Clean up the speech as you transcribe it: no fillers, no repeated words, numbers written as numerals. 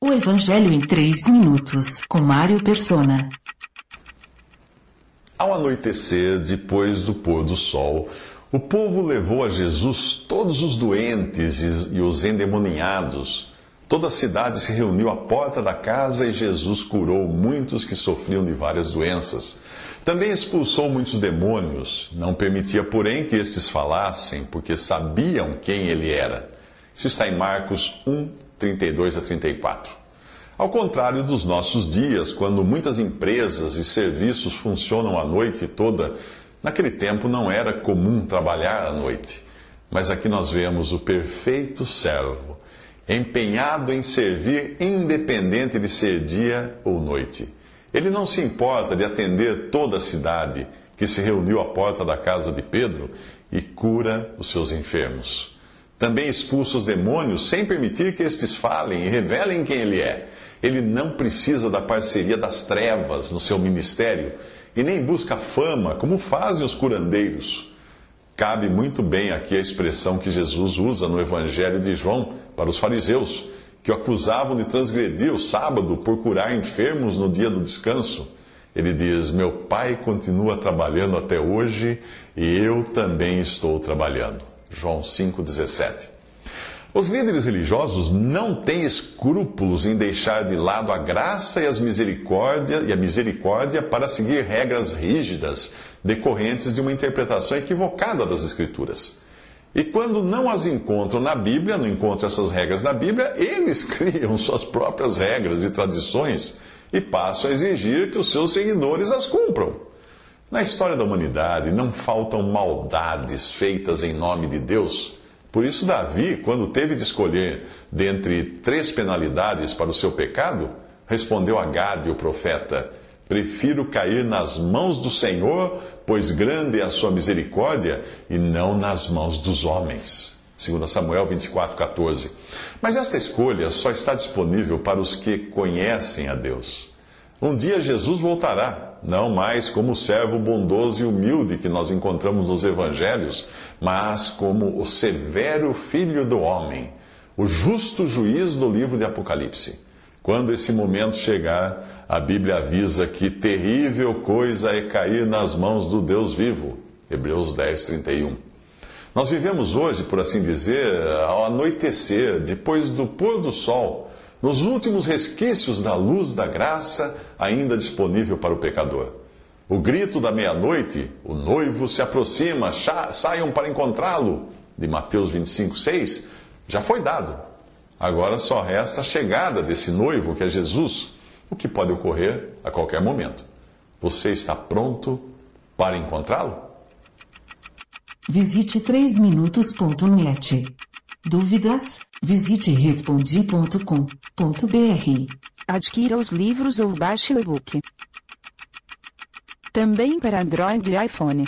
O Evangelho em 3 Minutos, com Mário Persona. Ao anoitecer, depois do pôr do sol, o povo levou a Jesus todos os doentes e os endemoniados. Toda a cidade se reuniu à porta da casa e Jesus curou muitos que sofriam de várias doenças. Também expulsou muitos demônios. Não permitia, porém, que estes falassem, porque sabiam quem ele era. Isso está em Marcos 1, 32 a 34. Ao contrário dos nossos dias, quando muitas empresas e serviços funcionam a noite toda, naquele tempo não era comum trabalhar à noite. Mas aqui nós vemos o perfeito servo, empenhado em servir independente de ser dia ou noite. Ele não se importa de atender toda a cidade, que se reuniu à porta da casa de Pedro e cura os seus enfermos. Também expulsa os demônios sem permitir que estes falem e revelem quem ele é. Ele não precisa da parceria das trevas no seu ministério e nem busca fama, como fazem os curandeiros. Cabe muito bem aqui a expressão que Jesus usa no Evangelho de João para os fariseus, que o acusavam de transgredir o sábado por curar enfermos no dia do descanso. Ele diz: meu Pai continua trabalhando até hoje e eu também estou trabalhando. João 5,17. Os líderes religiosos não têm escrúpulos em deixar de lado a graça e a misericórdia para seguir regras rígidas decorrentes de uma interpretação equivocada das Escrituras. E quando não as encontram na Bíblia, não encontram essas regras na Bíblia, eles criam suas próprias regras e tradições e passam a exigir que os seus seguidores as cumpram. Na história da humanidade não faltam maldades feitas em nome de Deus. Por isso Davi, quando teve de escolher dentre 3 penalidades para o seu pecado, respondeu a Gade, o profeta: prefiro cair nas mãos do Senhor, pois grande é a sua misericórdia, e não nas mãos dos homens. 2 Samuel 24,14. Mas esta escolha só está disponível para os que conhecem a Deus. Um dia Jesus voltará. Não mais como o servo bondoso e humilde que nós encontramos nos Evangelhos, mas como o severo Filho do Homem, o justo juiz do livro de Apocalipse. Quando esse momento chegar, a Bíblia avisa que terrível coisa é cair nas mãos do Deus vivo. Hebreus 10, 31. Nós vivemos hoje, por assim dizer, ao anoitecer, depois do pôr do sol, nos últimos resquícios da luz da graça ainda disponível para o pecador. O grito da meia-noite, o noivo se aproxima, saiam para encontrá-lo, de Mateus 25, 6, já foi dado. Agora só resta a chegada desse noivo, que é Jesus, o que pode ocorrer a qualquer momento. Você está pronto para encontrá-lo? Visite 3minutos.net. Dúvidas? Visite respondi.com.br. Adquira os livros ou baixe o e-book. Também para Android e iPhone.